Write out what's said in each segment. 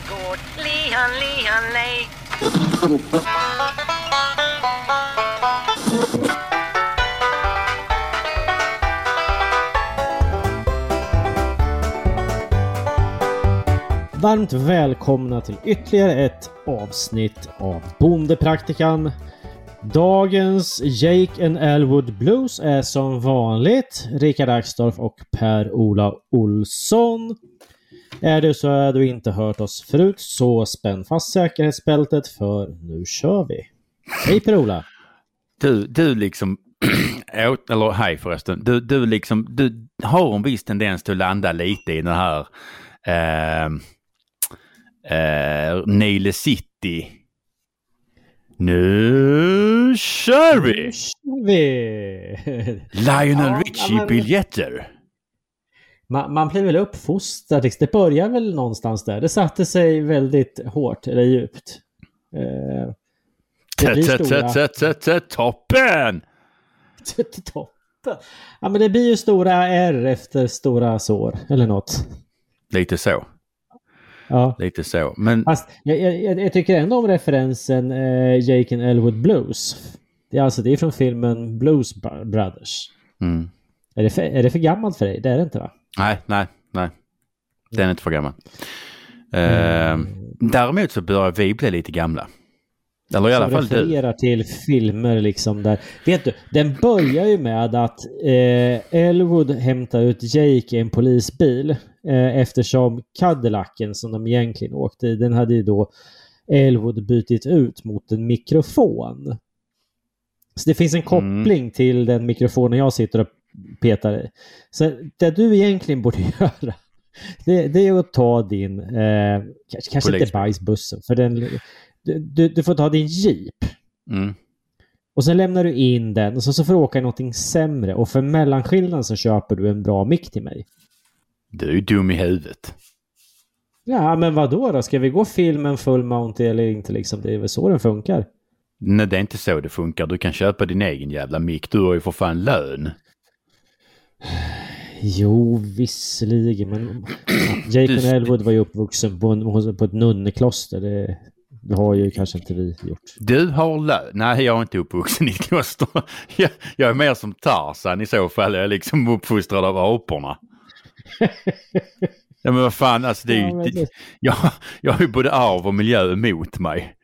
gård, Lihan, Lihan, lej. Varmt välkomna till ytterligare ett avsnitt av Bondepraktikan. Dagens Jake and Elwood Blues är som vanligt Rikard Axdorf och Per-Ola Olsson. Är du så är du inte hört oss förut, så spänn fast säkerhetsbältet, för nu kör vi. Hej Per-Ola. Du liksom eller hej förresten. Du liksom du har en viss tendens till att landa lite i den här Nail City. Nu kör vi! Lionel Richie-biljetter. Man blir väl uppfostrad. Det börjar väl någonstans där. Det satte sig väldigt hårt eller djupt. Toppen! Toppen! Ja, men det blir ju stora R efter stora sår eller något. Lite så. Ja. Lite så. Men... fast, jag tycker ändå om referensen Jake and Elwood Blues. Det är från filmen Blues Brothers. Mm. Är det för gammalt för dig? Det är det inte, va? Nej. Den är inte för gammal. Däremot så börjar vi bli lite gamla. Eller i alla fall du. Som refererar till filmer liksom där. Vet du, den börjar ju med att Elwood hämtar ut Jake i en polisbil eftersom Cadillacen som de egentligen åkte i, den hade ju då Elwood bytit ut mot en mikrofon. Så det finns en koppling till den mikrofonen jag sitter och petar i. Så det du egentligen borde göra, det är att ta din kanske inte bajsbussen, för den... Du får ta din jeep. Mm. Och sen lämnar du in den. Och så får du åka någonting sämre. Och för mellanskillnaden så köper du en bra mick till mig. Du är ju dum i huvudet. Ja, men vadå då? Ska vi gå filmen full mount eller inte liksom? Det är väl så den funkar. Nej, det är inte så det funkar. Du kan köpa din egen jävla mick. Du har ju för fan lön. Jo, visserligen. Men Jake and Elwood var ju uppvuxen på ett nunnekloster. Det har ju kanske inte vi gjort. Du har Nej, jag är inte uppvuxen i kloster. Jag är mer som Tarzan i så fall. Jag är liksom uppfostrad av aporna. Ja, men vad fan, alltså det är ju... Jag har ju både arv och miljö emot mig.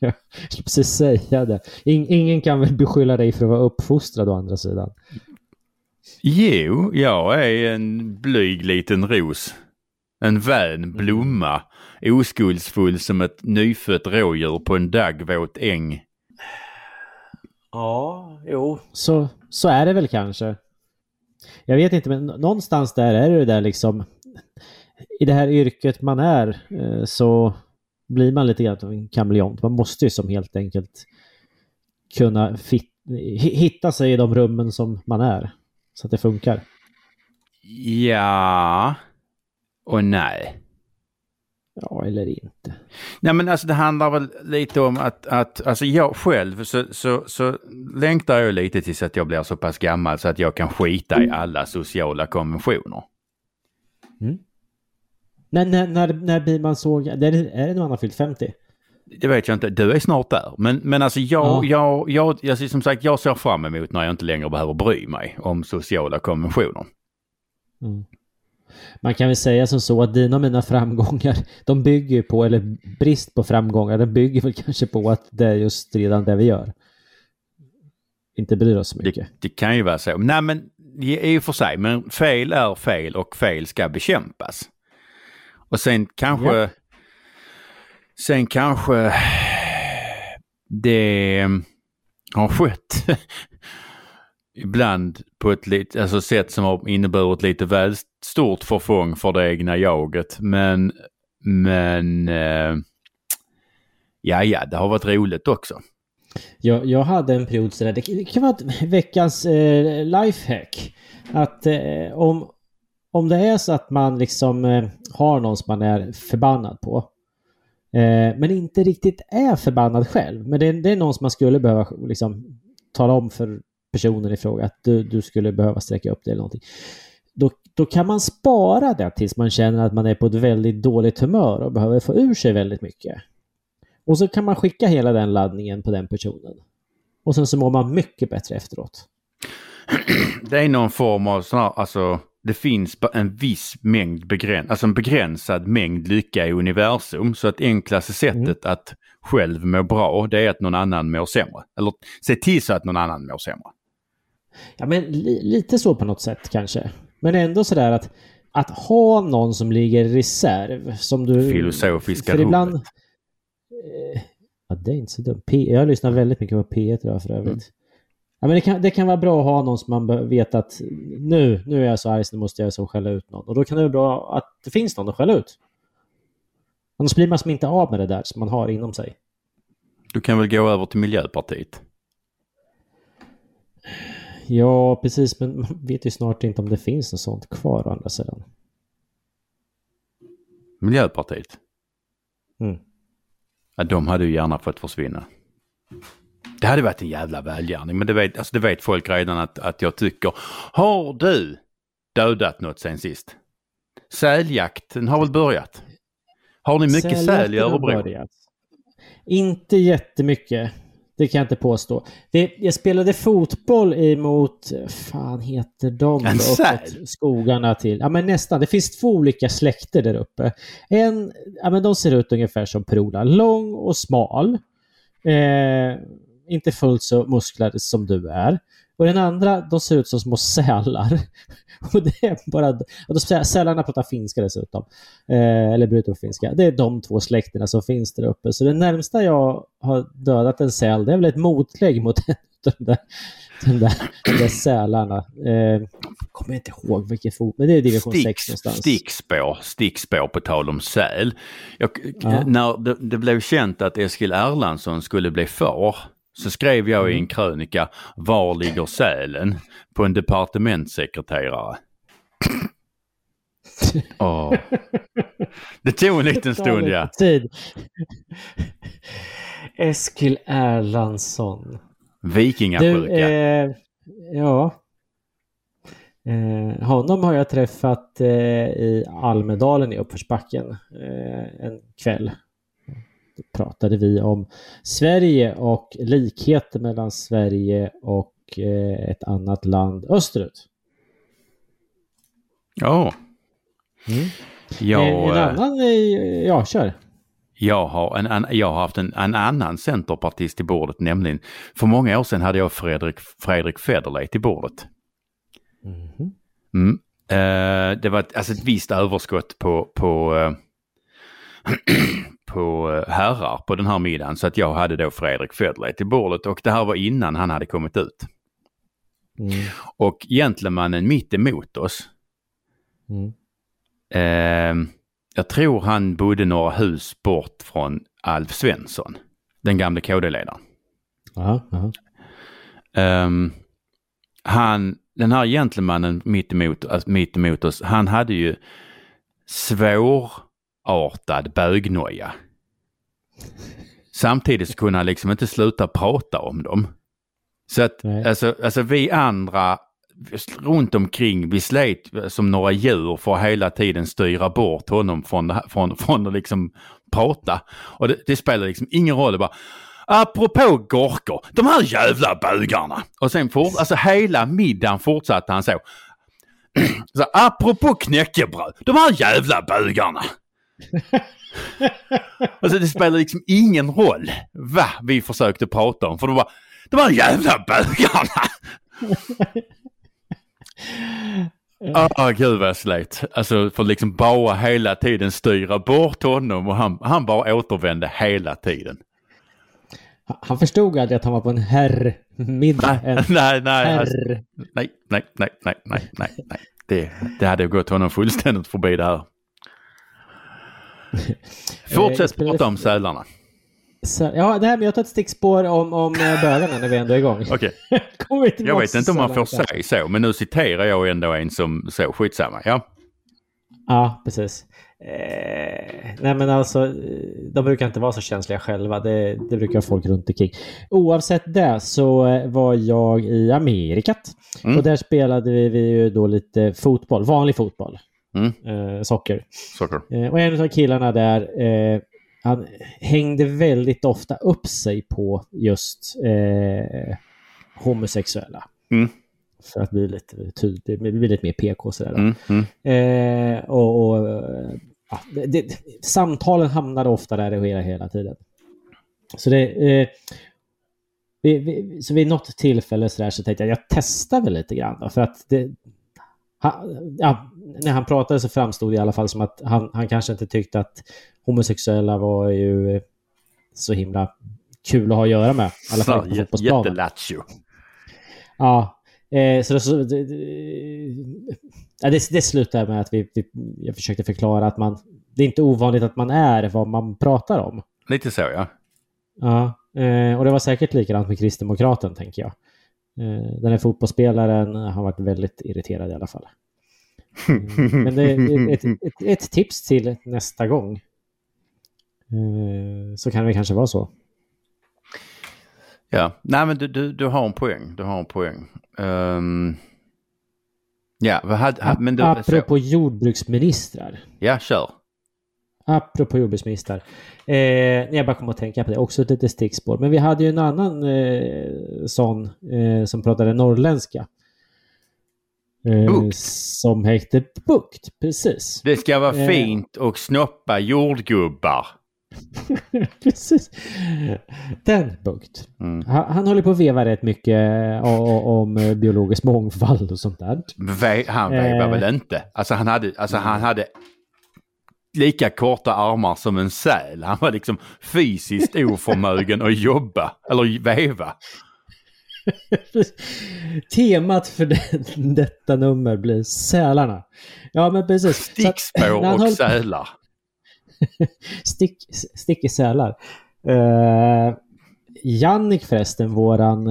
Jag ska precis säga det. Ingen kan väl beskylla dig för att vara uppfostrad å andra sidan. Jo, jag är en blyg liten ros. En vän blomma, oskuldsfull som ett nyfött rådjur på en daggvåt äng. Ja, jo. Så är det väl kanske. Jag vet inte, men någonstans där är det där liksom. I det här yrket man är så blir man lite grann en kameleont. Man måste ju som helt enkelt kunna hitta sig i de rummen som man är. Så att det funkar. Ja... och nej. Ja, eller inte. Nej, men alltså det handlar väl lite om att alltså jag själv så längtar jag lite tills att jag blir så pass gammal så att jag kan skita i alla sociala konventioner. Mm. När blir man så... Är det någon annan fyllt 50? Det vet jag inte. Du är snart där. Men alltså jag som sagt, jag ser fram emot när jag inte längre behöver bry mig om sociala konventioner. Mm. Man kan väl säga som så att dina och mina framgångar, de bygger på, eller brist på framgångar, de bygger väl kanske på att det är just redan det vi gör. Inte bryr oss så mycket. Det kan ju vara så. Nej, men det är ju för sig, men fel är fel och fel ska bekämpas. Och sen kanske det har skett ibland på ett litet sätt som har inneburit lite väl stort förfång för det egna jaget, men det har varit roligt också. Jag hade en period så där, det kan vara veckans lifehack, att om det är så att man liksom har någon som man är förbannad på men inte riktigt är förbannad själv, men det är någon som man skulle behöva liksom tala om för personen i fråga att du skulle behöva sträcka upp det eller någonting. Då då kan man spara det tills man känner att man är på ett väldigt dåligt humör och behöver få ur sig väldigt mycket. Och så kan man skicka hela den laddningen på den personen. Och sen så mår man mycket bättre efteråt. Det är någon form av sån här, alltså det finns en viss mängd alltså en begränsad mängd lycka i universum, så att enklaste sättet att själv må bra, det är att någon annan mår sämre. Eller se till så att någon annan mår sämre. Ja, men lite så på något sätt kanske. Men ändå sådär att ha någon som ligger i reserv som du... Filosofiska ibland. Ja, det är inte så dumt. Jag lyssnar väldigt mycket på P1 idag för övrigt. Ja, men det kan vara bra att ha någon som man vet att nu är jag så arg så nu måste jag så skälla ut någon. Och då kan det vara bra att det finns någon att skälla ut. Annars blir man som inte av med det där som man har inom sig. Du kan väl gå över till Miljöpartiet? Ja, precis. Men man vet ju snart inte om det finns något sånt kvar å andra sidan. Miljöpartiet? Ja, de hade ju gärna fått försvinna. Det hade varit en jävla välgärning. Men det vet folk redan att jag tycker. Har du dödat något sen sist? Säljakten har väl börjat? Har ni mycket säl i Örebro? Inte jättemycket. Det kan jag inte påstå. Jag spelade fotboll emot, fan heter de? En säl? Skogarna till. Ja, men nästan. Det finns två olika släkter där uppe. Men de ser ut ungefär som Per-Ola. Lång och smal. Inte fullt så musklad som du är. Och den andra, de ser ut som små sälar. Och det är bara... Sälarna pratar finska dessutom. Eller bryter på finska. Det är de två släkterna som finns där uppe. Så det närmsta jag har dödat en säl, det är väl ett motlägg mot de där sälarna. Kommer inte ihåg vilken fot, men det är division 6 någonstans. Stickspår på tal om säl. När det blev känt att Eskil Erlandsson skulle bli far, så skrev jag i en krönika: var ligger sälen? På en departementssekreterare. Oh. Det tog en liten stund, ja. Eskil Erlandsson. Vikingasjuka. Honom har jag träffat i Almedalen i Uppförsbacken en kväll. Då pratade vi om Sverige och likheter mellan Sverige och ett annat land österut. Kör. Jag har haft en annan centerpartist i bordet, nämligen för många år sedan hade jag Fredrik Federley i bordet. Det var ett visst överskott på herrar på den här middagen, så att jag hade då Fredrik Federley till bordet, och det här var innan han hade kommit ut. Och gentlemannen mitt emot oss, jag tror han bodde några hus bort från Alf Svensson, den gamla KD-ledaren. Den här gentlemannen mitt emot oss, han hade ju svårartad bögnoja. Samtidigt så kunde han liksom inte sluta prata om dem. Så att alltså vi andra runt omkring, vi slet som några djur för hela tiden styra bort honom från att liksom prata. Och det spelar liksom ingen roll, det bara apropå gorkor, de här jävla bögarna. Och sen hela middagen fortsatte han så apropå knäckebröd, de här jävla bögarna. Alltså det spelar liksom ingen roll vad vi försökte prata om, för de var jävla bögarna. Gud vad slätt. Alltså för liksom bara hela tiden styra bort honom, och han bara återvände hela tiden. Han förstod aldrig att han var på en herrmiddag. Nej. Det hade gått honom fullständigt förbi det här. Fortsätt prata om sälarna. Ja, det här med att ta ett stickspår om bögarna när vi ändå är igång. Okay. Jag vet inte om man får säga så, men nu citerar jag ändå en som så skitsamma. Ja. Ja, precis. Nej men alltså, de brukar inte vara så känsliga själva. Det brukar folk runt omkring. Oavsett det så var jag i Amerika. Och där spelade vi ju då lite fotboll, vanlig fotboll. Soccer. Och en av killarna där, han hängde väldigt ofta upp sig på just homosexuella. Mm. För att bli lite tydlig, bli lite mer PK sådär. Ja, samtalen hamnade ofta där det hela tiden. Så det så vid något tillfälle sådär så tänkte jag testar väl lite grann då, för att det, när han pratade så framstod det i alla fall som att han kanske inte tyckte att homosexuella var ju så himla kul att ha att göra med, i alla fall på fotbollsplanen. Ja. Så det slutar med att jag försökte förklara att det är inte ovanligt att man är vad man pratar om. Lite så, ja. Ja, och det var säkert likadant med Kristdemokraten, tänker jag. Den här fotbollsspelaren har varit väldigt irriterad i alla fall. Men det är ett tips till nästa gång. Så kan det kanske vara så. Ja, nej men du har en poäng. Apropå jordbruksministrar. Ja, kör. Apropå jordbruksministrar. Jag bara kom att tänka på det. Också ett litet stickspår. Men vi hade ju en annan sån som pratade norrländska. Bukt. Som hette Bukt, precis. Det ska vara fint och snoppa jordgubbar. Precis. Den Bukt. Han håller på att veva rätt mycket om biologisk mångfald och sånt där. Han vevar väl inte. Alltså han hade lika korta armar som en säl. Han var liksom fysiskt oförmögen att jobba eller veva. Temat för detta nummer blir sälarna. Ja, men precis. Stickspår och sälar. Stick i sälar. Jannik Fresten, våran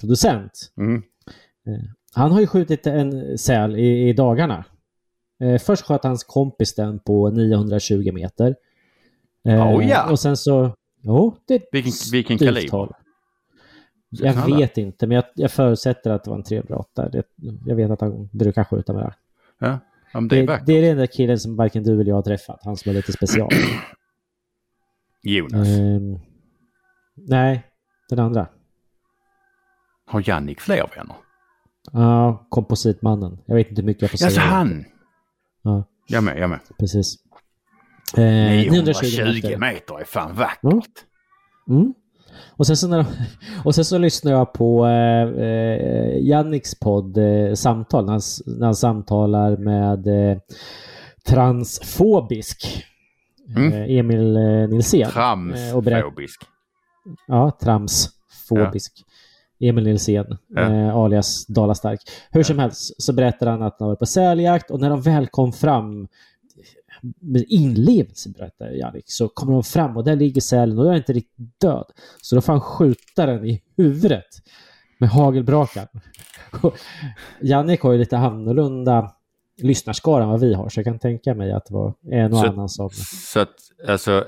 producent, han har ju skjutit en säl i dagarna. Först sköt hans kompis den på 920 meter. Och sen så vilken kaliber? Jag vet inte, men jag förutsätter att det var en 3.8. Jag vet att han brukar skjuta med det. Ja. Det är den där killen som varken du eller jag har träffat. Han som är lite special. Jonas. Nej, den andra. Har Jannik fler vänner? Ja, kompositmannen. Jag vet inte hur mycket jag får säga. Alltså han! Ja. Jag med. Precis. 920 meter är fan vackert. Mm. Och sen så lyssnar jag på Janniks podd samtal när han samtalar med transfobisk Emil Nilsén. Transfobisk. Emil Nilsén, alias Dala Stark. Hur som helst så berättar han att han var på säljakt, och när de väl kom fram med inlevelse, berättar Jannik, så kommer de fram och där ligger sälen och den är inte riktigt död. Så då får han skjuta den i huvudet med hagelbrakan. Jannik har ju lite annorlunda lyssnarskara än vad vi har, så jag kan tänka mig att det var en och annan som... Så att, alltså,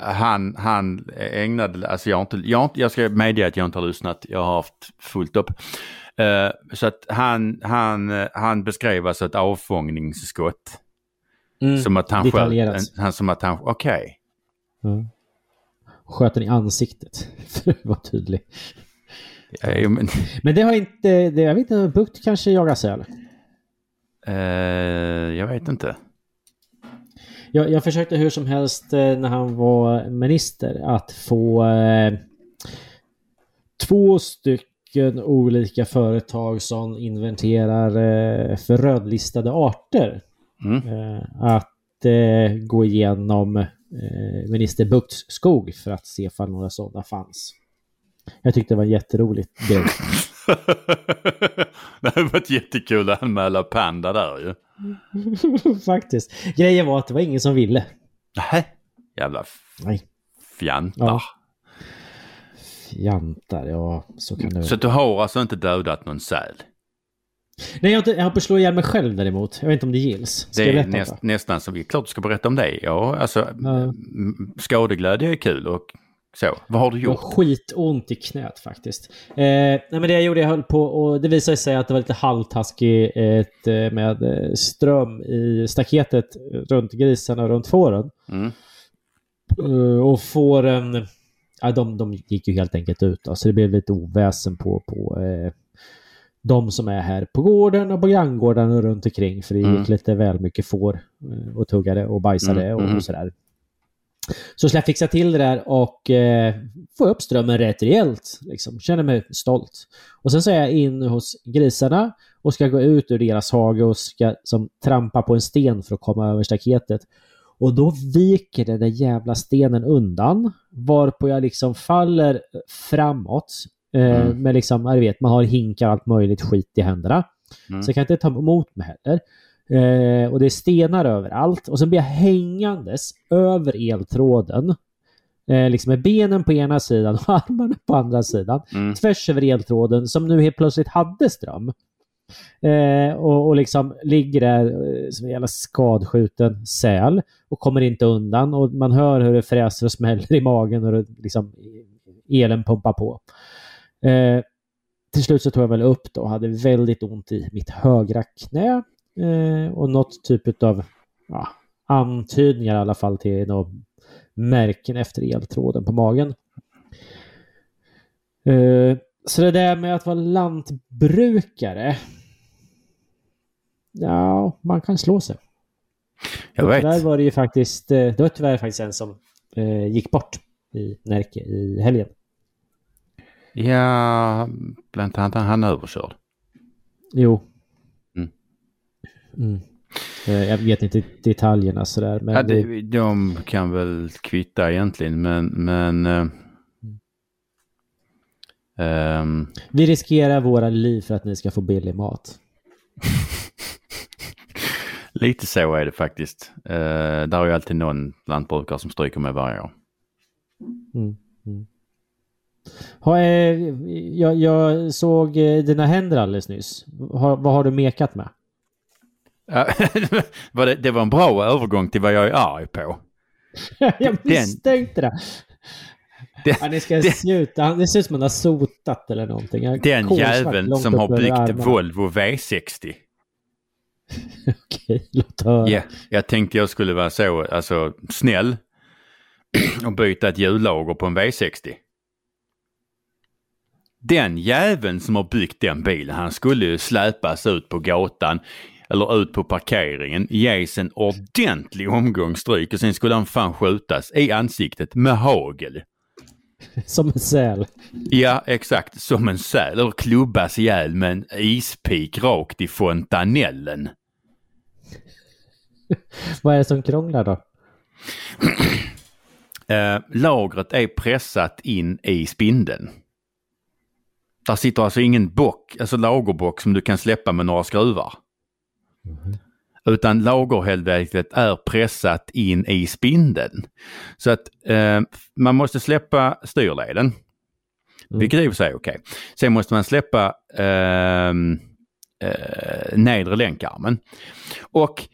han ägnade... Alltså jag ska medge att jag inte har lyssnat, jag har haft fullt upp. Så att han beskrev alltså ett avfångningsskott. Som att han okej. Okay. Mm. Sköt den i ansiktet, för att vara tydlig. Ja, men det har inte, jag vet inte, Bukt kanske jagar säl. Jag vet inte. Jag försökte hur som helst när han var minister att få 2 stycken olika företag som inventerar för rödlistade arter. Att gå igenom minister Bukts skog för att se om några sådana fanns. Jag tyckte det var jätteroligt. Det hade varit jättekul att anmäla panda där ju. Faktiskt. Grejen var att det var ingen som ville. Nej, jävla fjantar. Ja. Fjantar, ja. Så kan det. Så du har alltså inte dödat någon säl? Nej, jag hoppas slå ihjäl mig själv däremot. Jag vet inte om det gills. Ska det är nästan som vi klart ska berätta om dig. Ja, alltså skadeglädje är kul och så. Vad har du gjort? Skitont i knät faktiskt. Nej, men det jag gjorde, jag höll på och det visade sig att det var lite halvtaskigt med ström i staketet runt grisarna och runt fåren. Mm. Och fåren, ja, de gick ju helt enkelt ut. Alltså det blev lite oväsen på de som är här på gården och på granngården och runt omkring, för det gick lite väl mycket får och tuggade och bajsade och sådär. Så jag fixade till det där och få upp strömmen rätt rejält liksom. Känner mig stolt. Och sen så är jag in hos grisarna och ska gå ut ur deras hage och ska som trampa på en sten för att komma över staketet. Och då viker den där jävla stenen undan, varpå jag liksom faller framåt. Men liksom, jag vet, man har hinkar allt möjligt skit i händerna. Så jag kan inte ta emot mig heller. Och det är stenar överallt. Och sen blir jag hängandes över eltråden. Liksom med benen på ena sidan och armarna på andra sidan. Tvärs över eltråden som nu helt plötsligt hade ström. Och liksom ligger där som en jävla skadskjuten säl och kommer inte undan. Och man hör hur det fräser och smäller i magen och det, liksom elen pumpar på. Till slut så tog jag väl upp då och hade väldigt ont i mitt högra knä. Och något typ av antydningar i alla fall till någon märken efter eltråden på magen. Så det där med att vara lantbrukare, ja, man kan slå sig. Jag vet. Där var det ju faktiskt, det var tyvärr faktiskt en som gick bort i Närke i helgen. Ja, bland annat han överkörd. Jo. Jag vet inte detaljerna sådär. Men ja, de kan väl kvitta egentligen, men vi riskerar våra liv för att ni ska få billig mat. Lite så är det faktiskt. Där är ju alltid någon lantbrukare som stryker med varje år. Jag såg dina händer alldeles nyss. Vad har du mekat med? Det var en bra övergång till vad jag är arg på. Jag misstänkte det. Ni ska sluta. Det ser ut som man har sotat eller någonting. Den jäveln som har byggt Volvo V60. Okej, låt höra. Yeah, jag tänkte jag skulle vara så snäll och byta ett hjullager på en V60. Den jäveln som har byggt den bilen, han skulle ju släpas ut på gatan eller ut på parkeringen, ges en ordentlig omgångsstryk och sen skulle han fan skjutas i ansiktet med hagel. Som en säl. Ja, exakt. Som en säl. Eller klubbas ihjäl med en ispik rakt i fontanellen. Vad är det som krånglar då? Lagret är pressat in i spindeln. Där sitter alltså ingen bock, alltså lagerbock som du kan släppa med några skruvar. Utan lagerhelvetet är pressat in i spindeln. Så att man måste släppa styrleden. Vilket är ju så okej. Sen måste man släppa nedre länkarmen. Och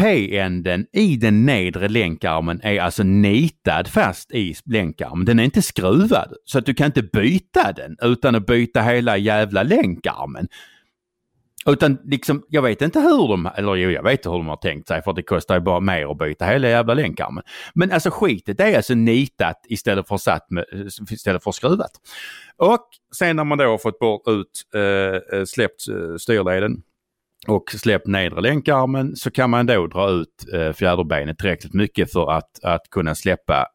P-änden i den nedre länkarmen är alltså nitad fast i länkarmen. Den är inte skruvad så att du kan inte byta den utan att byta hela jävla länkarmen. Utan liksom, jag vet inte hur de, eller jo, jag vet hur de har tänkt sig, för det kostar ju bara mer att byta hela jävla länkarmen. Men alltså skitet är alltså nitat istället för skruvat. Och sen när man då har fått bort ut, släppt styrleden och släppt nedre länkarmen, så kan man då dra ut fjäderbenet tillräckligt mycket för att kunna släppa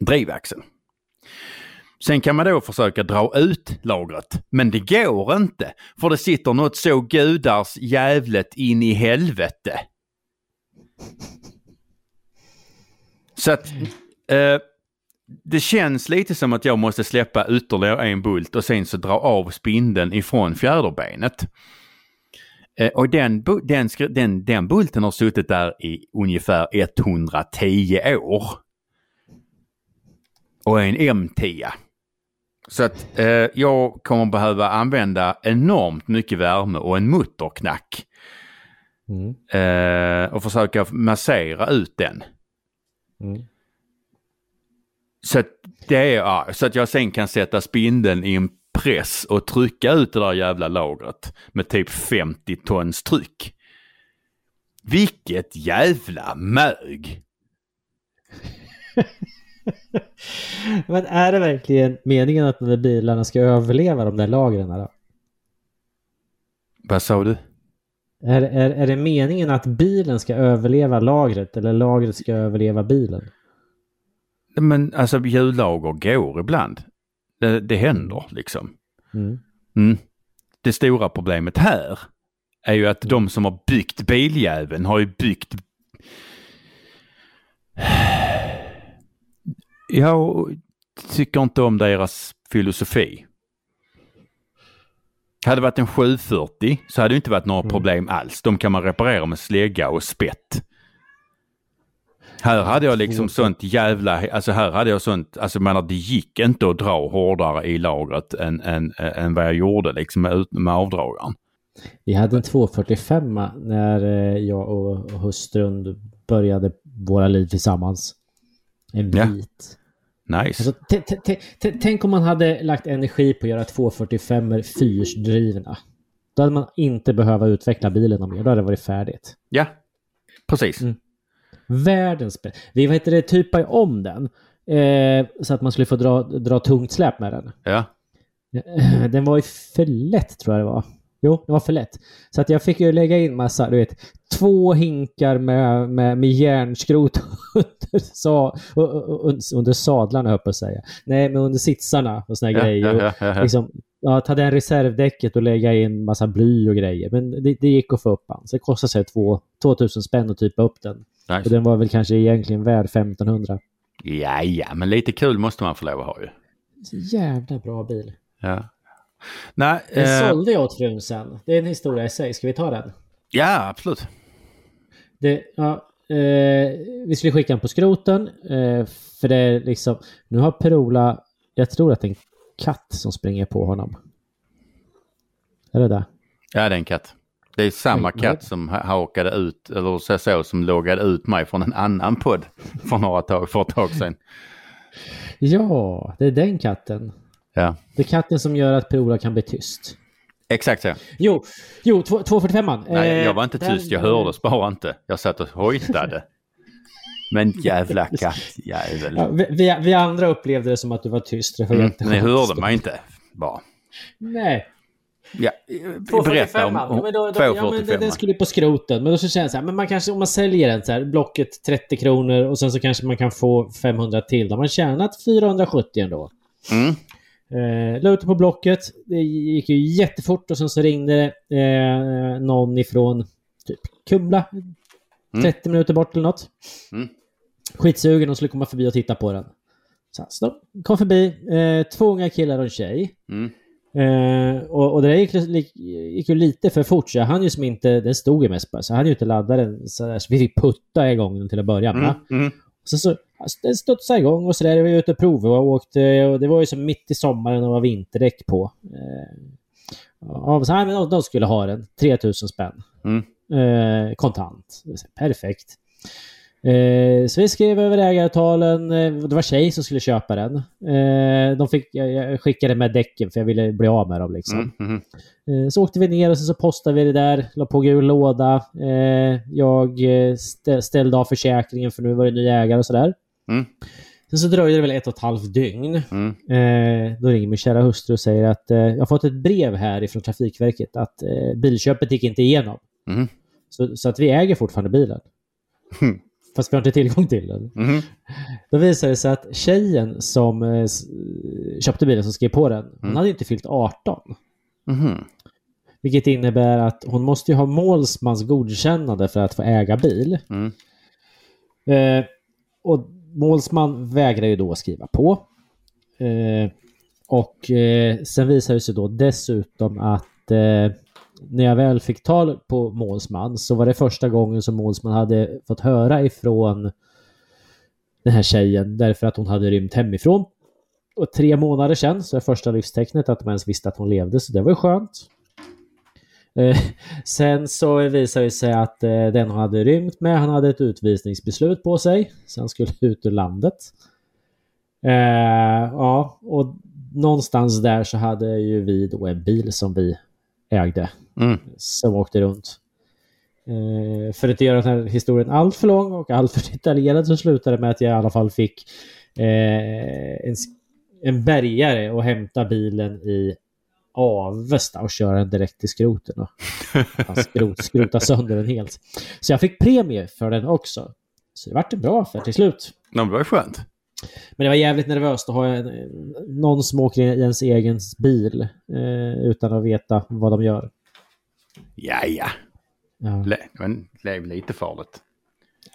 drivaxeln. Sen kan man då försöka dra ut lagret. Men det går inte. För det sitter något så gudars jävlet in i helvete. Så att det känns lite som att jag måste släppa ytterligare en bult och sen så dra av spindeln ifrån fjäderbenet. Och den bulten har suttit där i ungefär 110 år. Och en M10. Så att jag kommer behöva använda enormt mycket värme och en mutterknack. Och försöka massera ut den. Så att det är, så att jag sen kan sätta spindeln i en press och trycka ut det där jävla lagret med typ 50 tons tryck. Vilket jävla mög! Men är det verkligen meningen att de bilarna ska överleva de där lagren då? Vad sa du? Är det meningen att bilen ska överleva lagret eller lagret ska överleva bilen? Men alltså hjullager går ibland. Det händer liksom. Det stora problemet här är ju att de som har byggt biljäveln har ju byggt jag tycker inte om deras filosofi. Hade det varit en 740 så hade det inte varit några problem alls. De kan man reparera med slägga och spett. Här hade jag liksom sånt jävla... Alltså här hade jag sånt... Alltså man, det gick inte att dra hårdare i lagret än vad jag gjorde liksom med avdragaren. Vi hade en 245 när jag och hustrun började våra liv tillsammans. En bit. Ja. Nice. Alltså, tänk om man hade lagt energi på att göra 245er fyrsdrivna. Då hade man inte behöva utveckla bilen om mer. Då hade det varit färdigt. Ja, precis. Världens vi typade om den så att man skulle få dra tungt släp med den. Ja. Den var ju för lätt tror jag det var. Jo, det var för lätt. Så att jag fick ju lägga in massa, du vet, 2 hinkar med järnskrot under sadlarna höll på att säga. Nej, men under sitsarna och såna grejer. Och liksom, ja, ta den reservdäcket och lägga in massa bly och grejer. Men det gick att få upp den. Så det kostade sig 2000 spänn att typa upp den. Nice. Och den var väl kanske egentligen värd 1500. Ja, men lite kul måste man få lov att ha ju. Jävla bra bil. Ja. Nej, den sålde jag åt frun sen. Det är en historia i sig, ska vi ta den? Ja, absolut. Vi skulle skicka den på skroten för det är liksom, nu har Per-Ola, jag tror att det är en katt som springer på honom. Är det där? Ja, det är en katt. Det är samma katt som hakade ut, eller så som loggade ut mig från en annan podd för ett tag sedan. Ja, det är den katten. Ja. Det är katten som gör att Per-Ola kan bli tyst. Exakt så. Jo 245. Nej, jag var inte tyst. Jag hördes bara inte. Jag satt och hojtade. Men jävla katt. Jävel. Ja, vi andra upplevde det som att du var tyst. Ni hörde mig inte. Bara. Nej. Ja, 245. Den skulle på skroten. Men då så känns det så här, men man kanske, om man säljer den så här, blocket 30 kronor och sen så kanske man kan få 500 till. Då har man tjänat 470 ändå. La ut på blocket. Det gick ju jättefort. Och sen så ringde någon ifrån typ Kumla 30 minuter bort eller något. Skitsugen, och skulle komma förbi och titta på den. Så de kom förbi, 2 unga killar och en tjej. Och det där gick ju lite för fort. Så han ju som inte, den stod ju mest på, så han ju inte laddade den så vi fick putta igång den till att börja med. Så den studsade igång och så där, vi var ute och provade och åkte, och det var ju som mitt i sommaren och var vinterdäck på. Men de skulle ha den 3000 spänn kontant, perfekt. Så vi skrev över ägartalen. Det var tjej som skulle köpa den. Jag skickade med däcken för jag ville bli av med dem liksom. Så åkte vi ner och så postade vi det där, la på gul låda. Jag ställde av försäkringen för nu var det ny ägare och sådär. Sen så dröjde det väl 1,5 dygn. Då ringer min kära hustru och säger att jag har fått ett brev här ifrån Trafikverket att bilköpet gick inte igenom. Så att vi äger fortfarande bilen. Fast vi har inte tillgång till den. Då visade det sig att tjejen som köpte bilen, som skrev på den, hon hade inte fyllt 18. Vilket innebär att hon måste ju ha målsmans godkännande för att få äga bil. Och målsman vägrar ju då skriva på. Sen visade det sig då dessutom att när jag väl fick tal på målsman så var det första gången som målsman hade fått höra ifrån den här tjejen, därför att hon hade rymt hemifrån och 3 månader sedan så är första livstecknet att de ens visste att hon levde, så det var ju skönt. Sen så visade det sig att den hon hade rymt med, han hade ett utvisningsbeslut på sig, så han skulle ut ur landet. Ja, och någonstans där så hade ju vi då en bil som vi ägde, som åkte runt. För att göra den här historien allt för lång och allt för detaljerad så slutade med att jag i alla fall fick en bärgare och hämta bilen i Avesta och köra den direkt till skroten och skrota sönder den helt. Så jag fick premie för den också. Så det vart en bra affär till slut. Det var skönt. Men det var jävligt nervöst att ha någon som åker i ens egen bil utan att veta vad de gör. Jaja. Ja. Men det är lite farligt.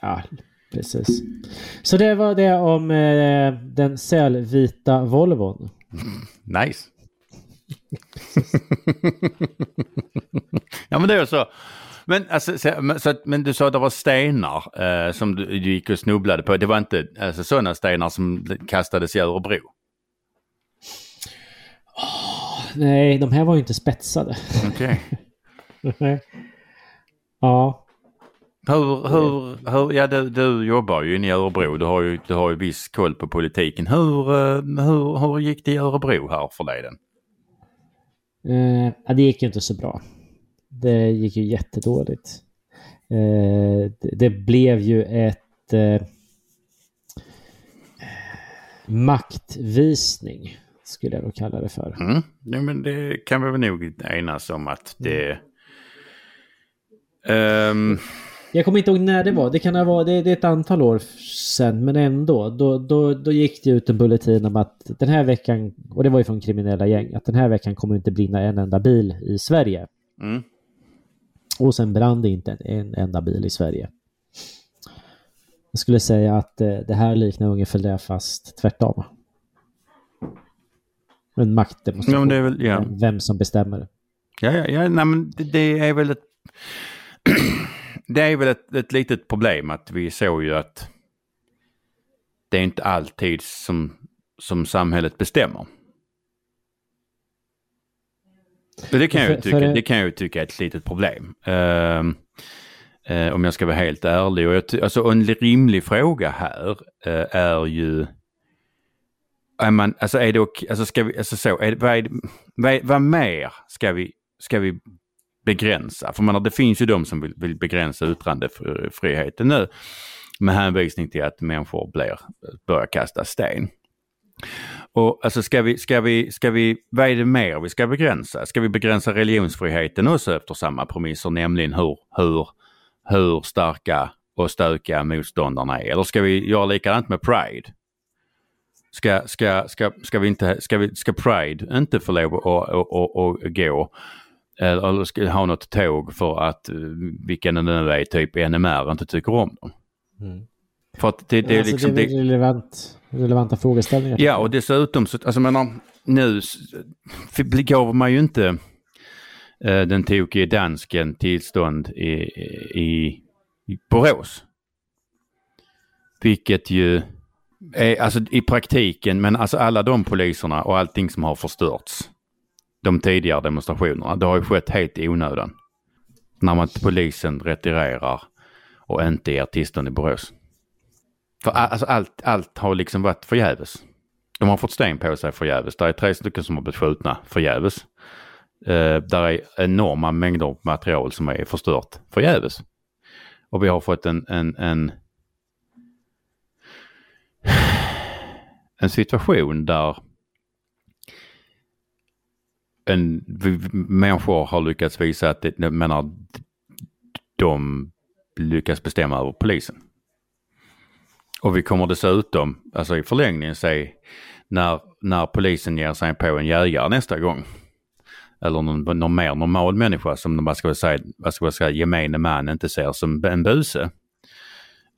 Ja, precis. Så det var det om den sälvita Volvon. Nice. Ja, men det är så. Men, alltså, men du sa att det var stenar som du gick och snubblade på. Det var inte alltså, sådana stenar som kastades i Örebro. Nej, de här var ju inte spetsade. Okej. Okay. Ja. Hur, ja, du jobbar ju i Örebro. Du har ju viss koll på politiken. Hur gick det i Örebro här för dig? Det gick ju inte så bra. Det gick ju jättedåligt. Det blev ju ett maktvisning skulle jag då kalla det för. Nej, men det kan vi väl nog enas om att det... Jag kommer inte ihåg när det var. Det kan ha varit det är ett antal år sedan, men ändå då gick det ut en bulletin om att den här veckan, och det var ju från kriminella gäng, att den här veckan kommer inte brinna en enda bil i Sverige. Och sen brann det inte en enda bil i Sverige. Jag skulle säga att det här liknar ungefär det, fast tvärtom. Men makten måste det är väl, ja. Vem som bestämmer. Ja, nej, men det är väl ett ett litet problem att vi såg ju att det är inte alltid som samhället bestämmer. Det kan jag ju tycka är ett litet problem. Om jag ska vara helt ärlig. Och alltså en rimlig fråga här är ju vad mer ska vi begränsa? För det finns ju de som vill begränsa yttrandefriheten nu med hänvisning till att människor börjar kasta sten. Och alltså ska vi vad är det mer vi ska begränsa? Ska vi begränsa religionsfriheten också efter samma premisser, nämligen hur starka och stökiga motståndarna är? Eller ska vi göra likadant med Pride? Ska Pride inte få lov att gå? Eller ska ha något tåg för att vilken den nu är, typ NMR, inte tycker om dem? För att det är alltså liksom det är relevanta frågeställningar. Ja, och dessutom så alltså nu gav man ju inte den tokiga dansken tillstånd i Borås. Vilket ju är, alltså i praktiken, men alltså alla de poliserna och allting som har förstörts de tidigare demonstrationerna, det har ju skett helt i onödan. När man polisen retirerar och inte ger tillstånd i Borås. För alltså allt har liksom varit förgäves. De har fått sten på sig förgäves. Det är 3 stycken som har blivit skjutna förgäves. Där är enorma mängder material som är förstört förgäves. Och vi har fått en situation där människor har lyckats visa att de lyckas bestämma över polisen. Och vi kommer dessutom, alltså i förlängningen, säg när polisen ger sig på en jägare nästa gång, eller någon mer normal människa som vad ska jag säga, gemene man inte ser som en buse,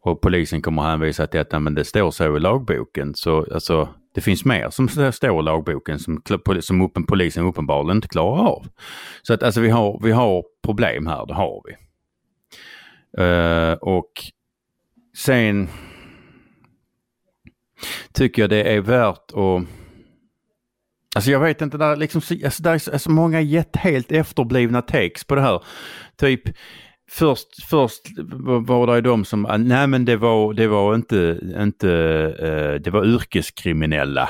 och polisen kommer hänvisa till att men det står så i lagboken, så alltså det finns mer som står i lagboken som polisen uppenbarligen inte klarar av. Så att alltså vi har problem här, det har vi. Och sen tycker jag det är värt att Alltså jag vet inte, där, liksom, alltså där är så många helt efterblivna takes på det här. Typ, först var det de som, nej men det var yrkeskriminella.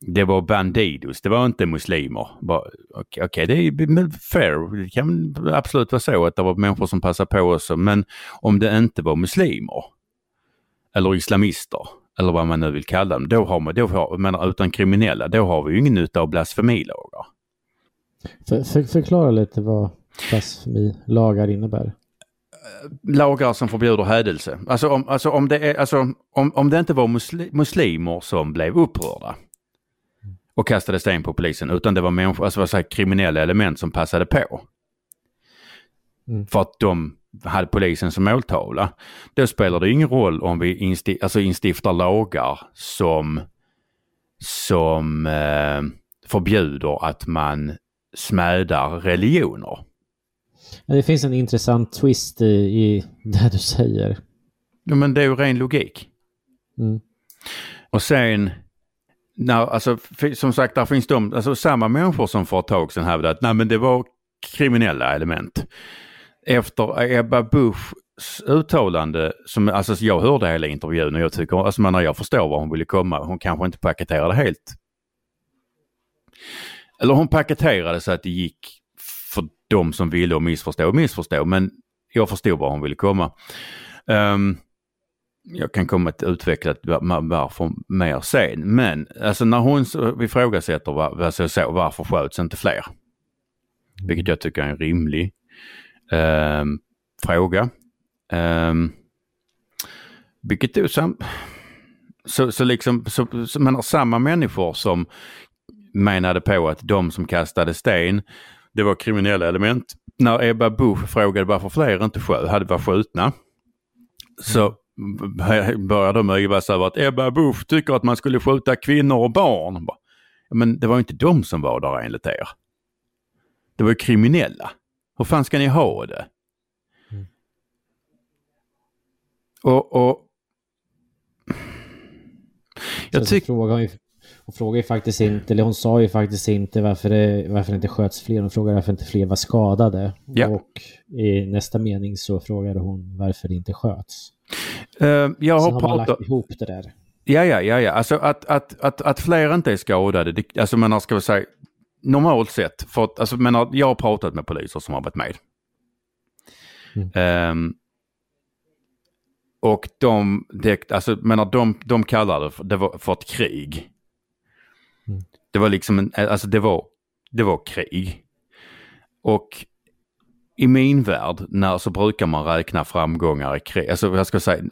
Det var bandidos, det var inte muslimer. Okej, det är fair. Det kan absolut vara så att det var människor som passade på oss. Men om det inte var muslimer eller islamister eller vad man nu vill kalla dem, då har man utan kriminella, då har vi ju ingen nytta av blasfemilagar. Förklara lite vad blasfemilagar innebär. Lagar som förbjuder hädelse. Om det inte var muslimer som blev upprörda och kastade sten på polisen, utan det var människor, alltså så här kriminella element som passade på. Mm. För att de hade polisen som måltavla. Då spelar det ingen roll om vi instiftar lagar som förbjuder att man smädar religioner. Det finns en intressant twist i det du säger. Ja, men det är ju ren logik. Mm. Och sen som sagt, där finns de, alltså samma människor som för ett tag sedan hävdade att nej, men det var kriminella element. Efter Ebba Buschs uttalande, som alltså jag hörde hela intervjun och jag tycker, alltså när jag förstår vad hon ville komma, hon kanske inte paketerade helt. Eller hon paketerade så att det gick för de som ville att missförstå, men jag förstod vad hon ville komma. Jag kan komma att utveckla varför mer sen, men alltså när hon ifrågasätter varför sköts inte fler, vilket jag tycker är en rimlig fråga, vilket är så man har samma människor som menade på att de som kastade sten, det var kriminella element. När Ebba Busch frågade varför fler inte var skjutna, så började de öjvas över att Ebba Busch tycker att man skulle skjuta kvinnor och barn. Men det var inte de som var där enligt er. Det var ju kriminella. Hur fan ska ni ha det? Mm. Och jag tycker hon frågar ju faktiskt inte, eller hon sa ju faktiskt inte varför det inte sköts fler. Hon frågade varför inte fler var skadade. Ja. Och i nästa mening så frågade hon varför det inte sköts. Jag har lagt ihop det där. Ja. Alltså att fler inte är skadade. Det, alltså man ska väl säga normalt sett. För att, alltså, jag har pratat med poliser som har varit med. Mm. Och de kallade det för ett krig. Mm. Det var liksom det var krig. Och i min värld så brukar man räkna framgångar i krig. Alltså jag ska säga,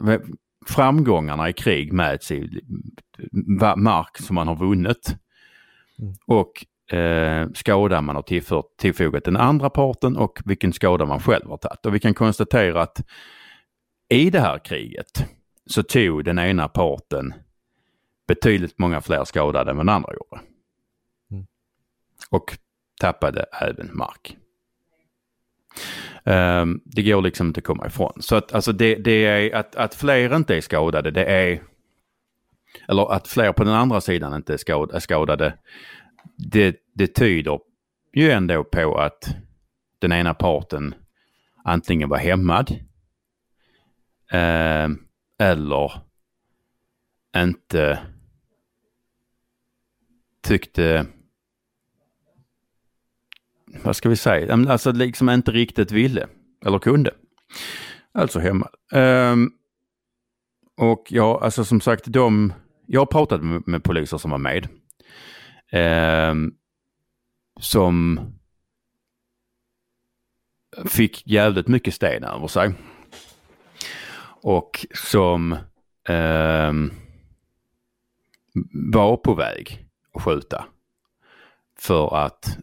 framgångarna i krig mäts i mark som man har vunnit. Mm. Och skada man har tillfogat den andra parten och vilken skada man själv har tagit. Och vi kan konstatera att i det här kriget så tog den ena parten betydligt många fler skadade än den andra gjorde. Mm. Och tappade även mark. Det går liksom inte att komma ifrån. Så att, alltså det är att fler inte är skadade, det är, eller att fler på den andra sidan inte är skadade, det tyder ju ändå på att den ena parten antingen var hämmad eller inte tyckte, vad ska vi säga, alltså liksom inte riktigt ville eller kunde, alltså hemma. Och ja, alltså som sagt, jag har pratat med poliser som var med, som fick jävligt mycket sten över sig och som var på väg att skjuta för att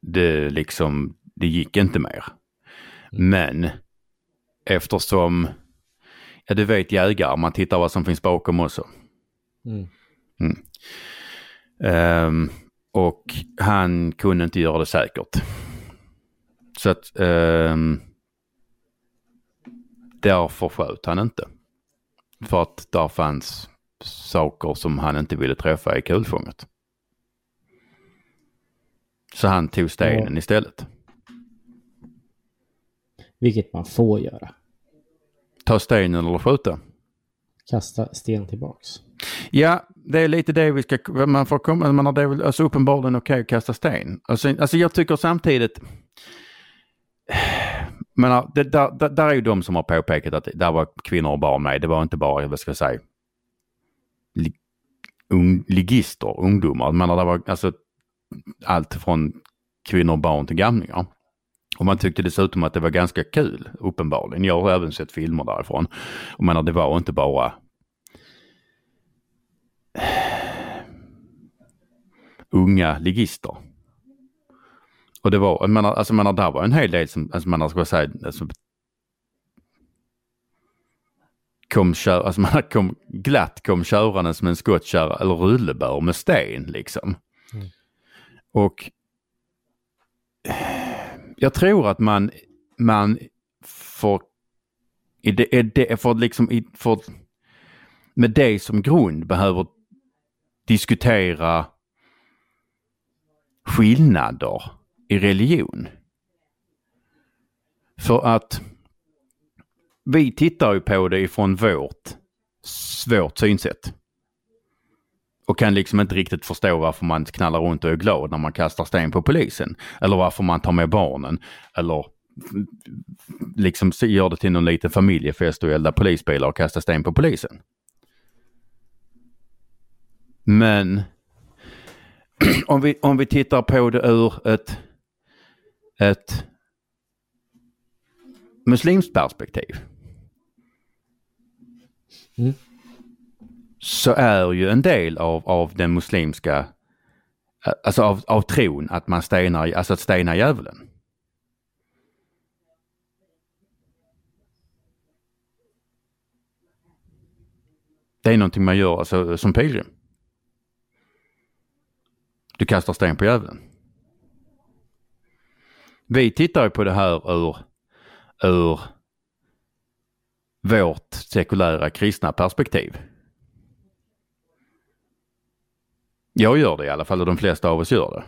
det gick inte mer. Men eftersom, ja, du vet jägare, man tittar vad som finns bakom också. Mm. Mm. Och han kunde inte göra det säkert. Så att därför sköt han inte. För att där fanns saker som han inte ville träffa i kulfånget. Så han tog stenen istället. Vilket man får göra. Ta stenen eller skjuta. Kasta sten tillbaks. Ja, det är lite det vi ska... Man får komma... Man har det, alltså uppenbarligen okej att kasta sten. Alltså jag tycker samtidigt... Men det, där är ju de som har påpekat att där var kvinnor och barn med. Det var inte bara, vad ska jag säga... ligister, ungdomar. Men det var alltså allt från kvinnor och barn till gamlingar. Och man tyckte dessutom att det var ganska kul, uppenbarligen. Jag har även sett filmer därifrån. Och menar, det var inte bara unga ligister. Och det var, menar, där var en hel del som, kom glatt kom körande som en skottkärra eller rullebör med sten, liksom. Mm. Och jag tror att man får med det som grund behöver diskutera skillnader i religion. För att vi tittar ju på det ifrån vårt synsätt. Och kan liksom inte riktigt förstå varför man knallar runt och är glad när man kastar sten på polisen. Eller varför man tar med barnen. Eller liksom gör det till någon liten familjefest och elda polisbilar och kastar sten på polisen. Men om vi tittar på det ur ett muslimskt perspektiv. Mm. Så är ju en del av den muslimska, alltså av tron att man stenar, alltså att stena djävulen. Det är någonting man gör alltså, som pilgrim. Du kastar sten på djävulen. Vi tittar ju på det här ur vårt sekulära kristna perspektiv. Jag gör det i alla fall, och de flesta av oss gör det.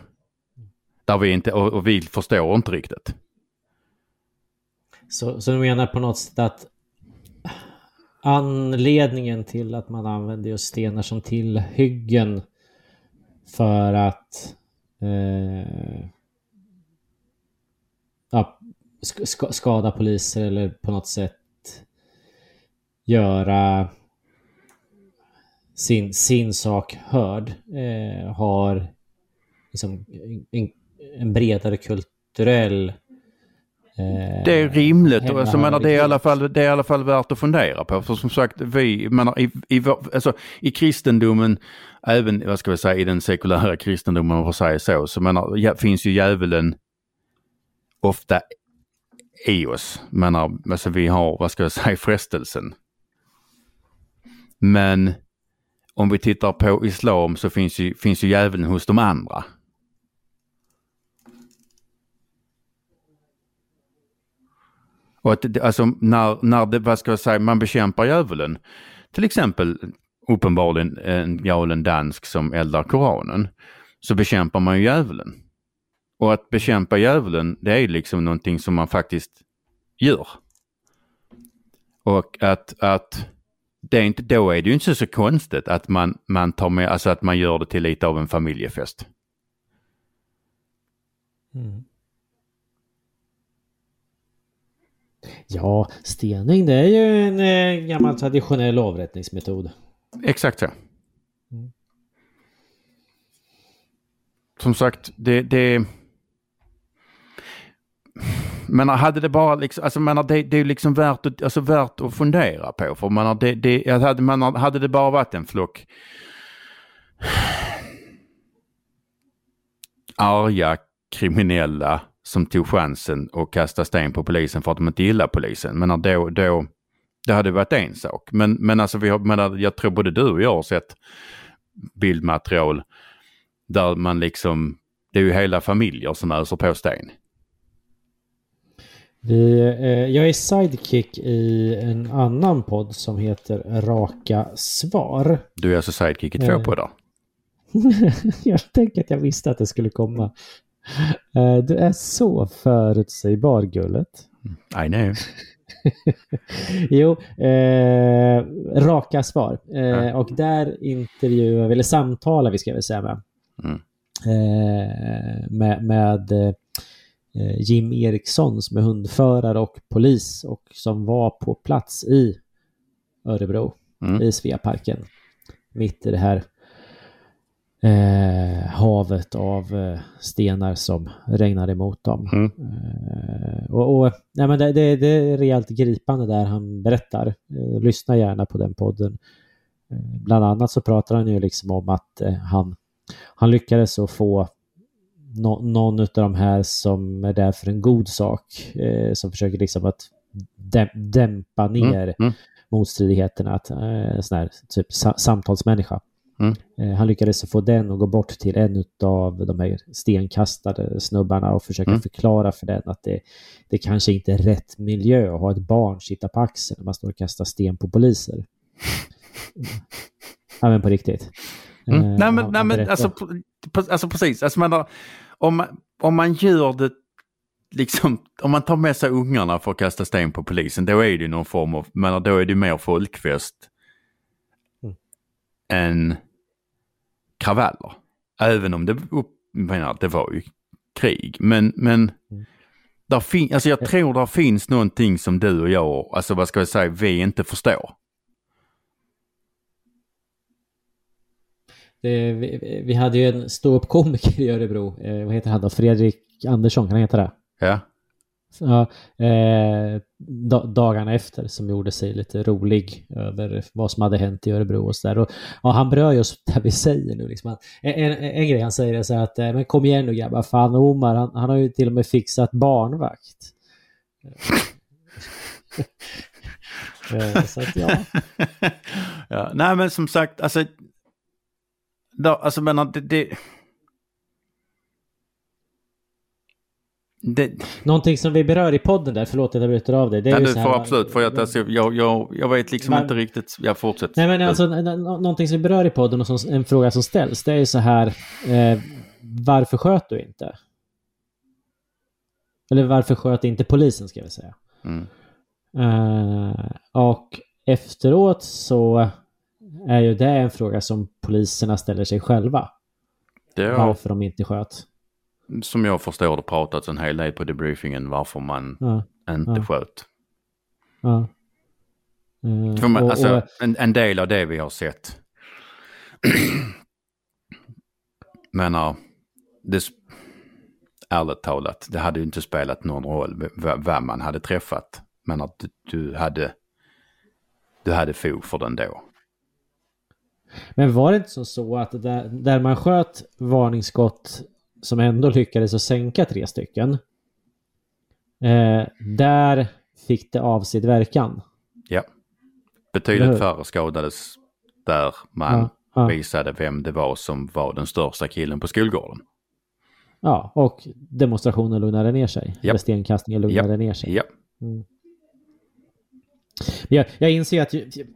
Där vi inte, och vi förstår inte riktigt. Så du menar på något sätt att anledningen till att man använder just stenar som tillhyggen för att skada poliser eller på något sätt göra sin sak hörd har liksom en bredare kulturell det är rimligt, och alltså, menar, det är i alla fall värt att fundera på, för som sagt vi menar, i kristendomen, även vad ska vi säga i den sekulära kristendomen, om man säger så menar, finns ju djävulen ofta i oss, menar, alltså vi har, vad ska jag säga, frestelsen. Men om vi tittar på islam så finns ju djävulen hos de andra. Och att, alltså när det, vad ska jag säga, man bekämpar djävulen. Till exempel uppenbarligen en galen dansk som eldar Koranen, så bekämpar man ju djävulen. Och att bekämpa djävulen, det är liksom någonting som man faktiskt gör. Och att det är inte, då är det ju inte så konstigt att man tar med, alltså att man gör det till lite av en familjefest. Mm. Ja, stening, det är ju en gammal traditionell avrättningsmetod. Exakt så. Mm. Som sagt, det men hade det bara liksom, alltså man det är liksom värt att fundera på, för man hade det bara varit en flock arga kriminella som tog chansen och kastade sten på polisen för att de inte gillar polisen, men då det hade varit en sak, men alltså jag tror både du och jag har sett bildmaterial där man liksom, det är ju hela familjer som öser på sten. Jag är sidekick i en annan podd som heter Raka Svar. Du är alltså sidekick i två på idag. Jag tänker att jag visste att det skulle komma. Du är så förutsägbar, gullet. I know. Jo, Raka Svar. Och där intervjuar vi, eller samtalar vi ska väl säga med Jim Eriksson som är hundförare och polis och som var på plats i Örebro i Sveaparken mitt i det här havet av stenar som regnar emot dem. Nej, men det är rejält gripande där han berättar. Lyssna gärna på den podden. Bland annat så pratar han ju liksom om att han lyckades så få någon av de här som är där för en god sak, som försöker liksom att dämpa ner motstridigheterna, att sån här typ samtalsmänniska. Han lyckades få den och gå bort till en av de här stenkastade snubbarna och försöka förklara för den att det kanske inte är rätt miljö att ha ett barn sitta på axeln när man står och kastar sten på poliser. Ja, men på riktigt. Nej men alltså precis, alltså man har, om man gör det liksom, om man tar med sig ungarna för att kasta sten på polisen, då är det någon form av, men då är det mer folkfest än kravaller, även om det var ju krig, men där finns, alltså jag tror där finns någonting som du och jag, alltså vad ska jag säga, vi inte förstår. Vi hade ju en ståuppkomiker i Örebro. Vad heter han då? Fredrik Andersson, kan han heta det? Ja. Så, dagarna efter, som gjorde sig lite rolig över vad som hade hänt i Örebro och så där. Och han berör just det vi säger nu. Liksom. En grej han säger är så här att men kom igen nu grabbar, fan Omar, han har ju till och med fixat barnvakt. Så att, ja. Ja. Nej men som sagt, alltså då, alltså men det någonting som vi berör i podden där, förlåt att jag bryter av dig. Det är nej, ju så här, absolut, för att alltså, jag vet liksom men, inte riktigt, jag fortsätter. Nej men alltså någonting som vi berör i podden och som, en fråga som ställs, det är ju så här varför sköt du inte? Eller varför sköt inte polisen, ska vi säga. Och efteråt så är ju det en fråga som poliserna ställer sig själva. Det är varför de inte sköt. Som jag förstår det pratats en hel del på debriefingen varför man inte sköt. Ja. Alltså, en del av det vi har sett. Men ärligt talat, det hade ju inte spelat någon roll vem man hade träffat. Men att du hade fog för den då. Men var det inte så att där man sköt varningsskott som ändå lyckades att sänka 3 stycken där fick det avsidd verkan? Ja, betydligt färre skadades där man visade vem det var som var den största killen på skolgården. Ja, och demonstrationen lugnade ner sig. Ja. Eller stenkastningen lugnade ner sig. Ja. Jag inser att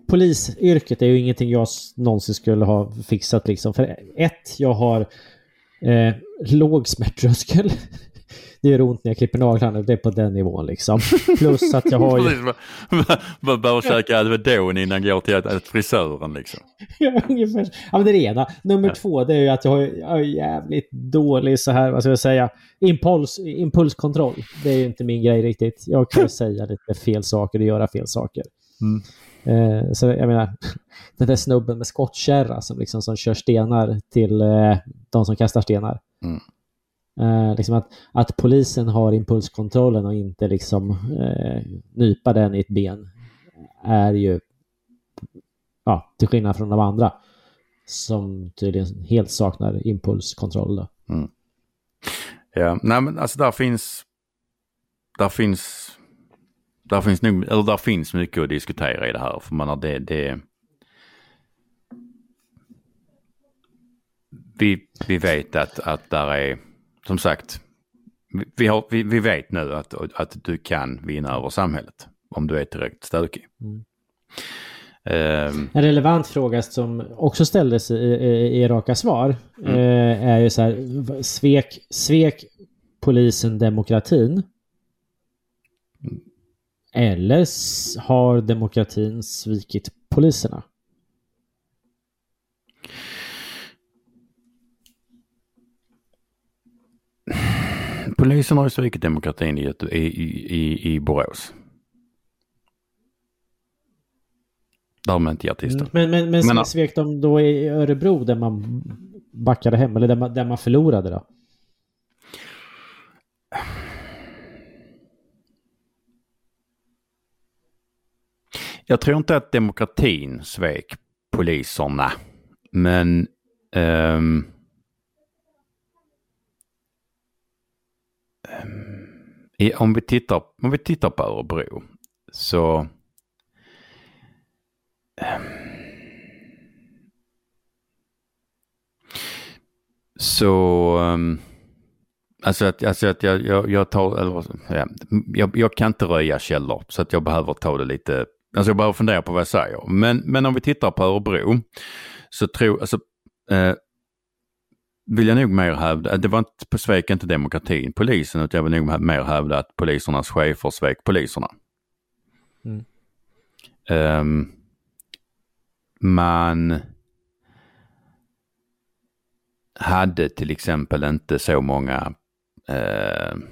polisyrket är ju ingenting jag någonsin skulle ha fixat liksom. För jag har låg smärttröskel. Det gör ont när jag klipper naglarna. Det är på den nivån liksom. Plus att jag har ju man bör käka Alvedon innan jag går till frisören liksom. Ungefär. Ja, men det är det ena. Nummer 2, det är ju att jag har jävligt dålig så här, vad ska jag säga, impulskontroll. Det är ju inte min grej riktigt. Jag kan säga lite fel saker och göra fel saker. Så jag menar, den där snubben med skottkärra som kör stenar till de som kastar stenar. Liksom att polisen har impulskontrollen och inte liksom nypa den i ett ben är ju till skillnad från de andra som tydligen helt saknar impulskontroll då. Ja, nej men alltså där finns mycket att diskutera i det här, för man har det vi vet att där är, som sagt, vi vet nu att du kan vinna över samhället om du är direkt stökig. Mm. En relevant fråga som också ställdes i Raka Svar är ju så här, svek polisen demokratin? Eller har demokratin svikit poliserna? Polisen har ju svikit demokratin i Borås. De är inte artister. Men svek de då i Örebro där man backade hem, eller där man förlorade då? Jag tror inte att demokratin svek poliserna, men om vi tittar på Örebro så jag kan inte röja källor, så att jag behöver ta det lite. Alltså jag behöver fundera på vad jag säger. Men om vi tittar på Örebro så vill jag nog mer hävda, det var inte svek inte demokratin, polisen, utan jag vill nog mer hävda att polisernas chefer svek poliserna. Mm. Man hade till exempel inte så många jag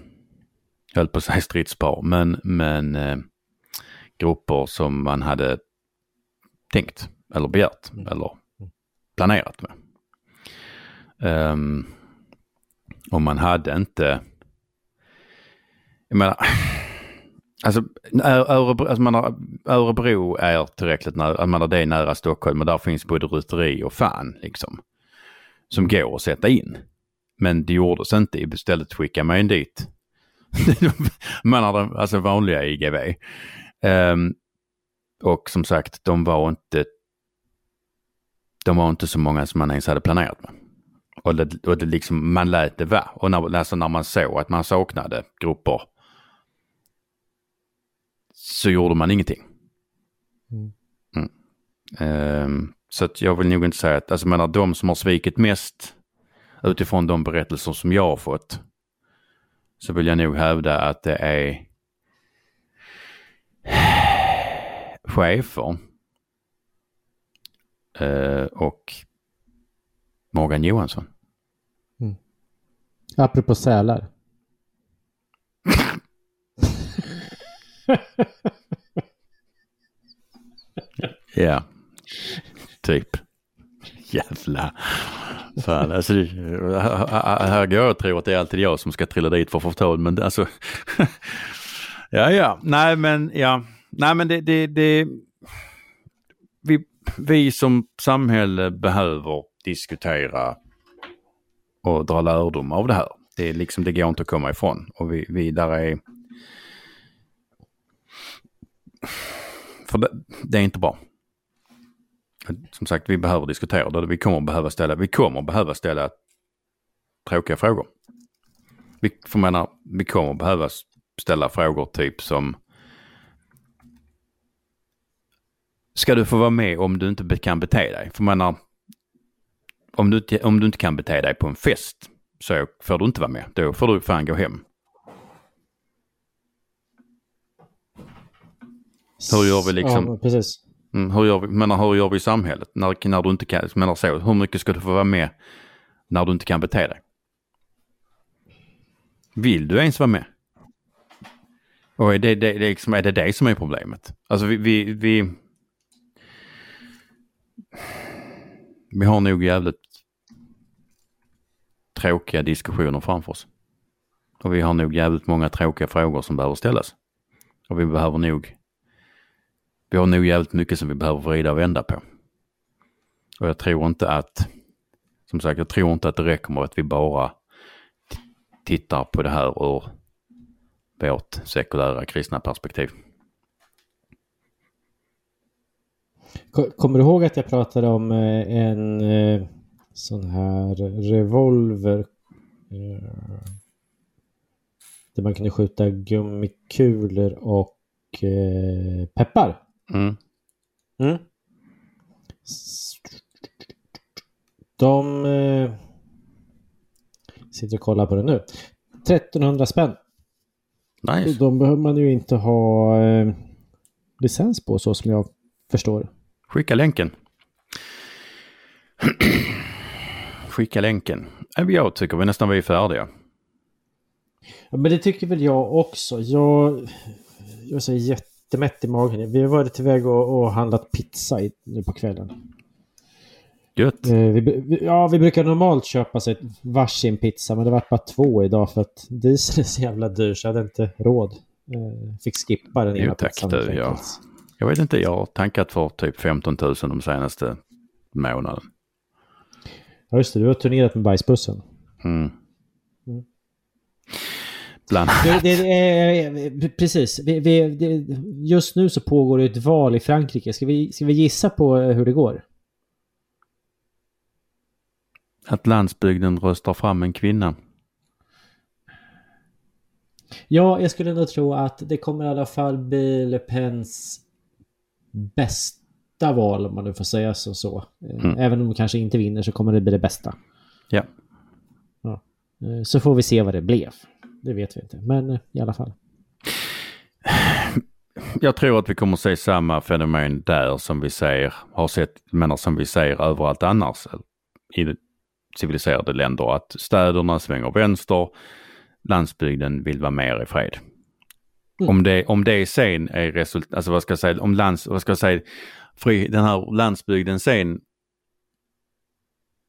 höll på att säga stridspar, men grupper som man hade tänkt eller begärt eller planerat med. Och man hade inte, jag menar, alltså Örebro är tillräckligt nära, det är nära Stockholm, men där finns både ruteri och fan liksom, som går att sätta in. Men det gjordes inte, istället skickar man in dit man hade, alltså vanliga IGV. Och som sagt, de var inte så många som man ens hade planerat med. Och det liksom, man lät det vara. Och när man såg att man saknade grupper så gjorde man ingenting. Så att jag vill nog inte säga att, alltså menar, de som har svikit mest utifrån de berättelser som jag har fått, så vill jag nog hävda att det är chefer och Morgan Johansson. Apropå sälar. Ja, typ. Jävla fan, alltså här går jag och tror att det är alltid jag som ska trilla dit för förtal, men alltså Nej men det vi som samhälle behöver diskutera och dra lärdom av det här. Det är liksom, det går inte att komma ifrån, och vi där är, för det är inte bra. Som sagt, vi behöver diskutera det, vi kommer behöva ställa tråkiga frågor. Vi kommer behöva ställa frågor typ som: ska du få vara med om du inte kan bete dig? För menar, om du inte kan bete dig på en fest så får du inte vara med. Då får du fan gå hem. Hur gör vi liksom? Ja, precis. Hur gör vi i samhället? När du inte kan, menar så, hur mycket ska du få vara med när du inte kan bete dig? Vill du ens vara med? Och är det som är problemet? Alltså vi har nog jävligt tråkiga diskussioner framför oss. Och vi har nog jävligt många tråkiga frågor som behöver ställas. Och vi har nog jävligt mycket som vi behöver vrida och vända på. Och jag tror inte att det räcker med att vi bara tittar på det här ur vårt sekulära kristna perspektiv. Kommer du ihåg att jag pratade om en sån här revolver där man kunde skjuta gummikulor och peppar. Mm. Mm. De sitter och kollar på det nu. 1300 spänn. Nice. De behöver man ju inte ha licens på, så som jag förstår. Skicka länken. Skicka länken. Jag tycker vi nästan var färdiga. Ja, men det tycker väl jag också. Jag är jättemätt i magen. Vi har varit tillväg och handlat pizza nu på kvällen. Gött. Vi brukar normalt köpa sig varsin pizza, men det var bara två idag för att diesel är så jävla dyr så jag hade inte råd. Fick skippa den ena pizzan. Jag vet inte, jag har tankat för typ 15 000 de senaste månaden. Ja just det, du har turnerat med bajsbussen. Mm. Mm. Bland annat. Precis. Just nu så pågår det ett val i Frankrike. Ska vi gissa på hur det går? Att landsbygden röstar fram en kvinna. Ja, jag skulle ändå tro att det kommer i alla fall bli Le Pens bästa val, om man nu får säga så. Mm. Även om de kanske inte vinner så kommer det bli det bästa. Ja. Ja. Så får vi se vad det blev. Det vet vi inte, men i alla fall. Jag tror att vi kommer att se samma fenomen där som vi ser, har sett, men som vi ser överallt annars i civiliserade länder, att städerna svänger vänster, landsbygden vill vara mer i fred. Mm. Om det sen är resultat, alltså den här landsbygden sen,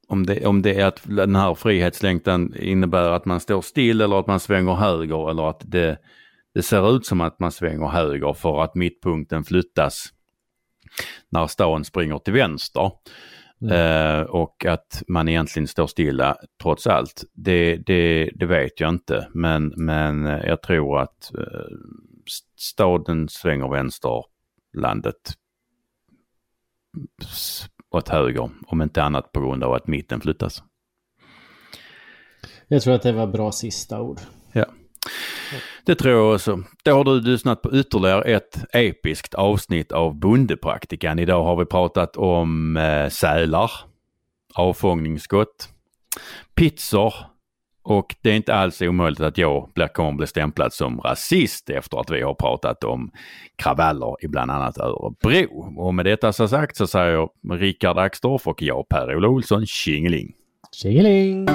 om det är att den här frihetslängtan innebär att man står still eller att man svänger höger eller att det ser ut som att man svänger höger för att mittpunkten flyttas när stan springer till vänster. Mm. Och att man egentligen står stilla trots allt, det vet jag inte, men jag tror att staden svänger vänster, landet åt höger, om inte annat på grund av att mitten flyttas. Jag tror att det var bra sista ord. Ja. Det tror jag också. Då har du lyssnat på ytterligare ett episkt avsnitt av Bondepraktikan. Idag har vi pratat om sälar, avfångningsskott, pizzor, och det är inte alls omöjligt att jag kommer bli stämplad som rasist efter att vi har pratat om kravaller i bland annat Örebro. Och med detta så sagt så säger Rikard Axdorf och jag Per-Ola Olsson, tjingeling. Tjingeling.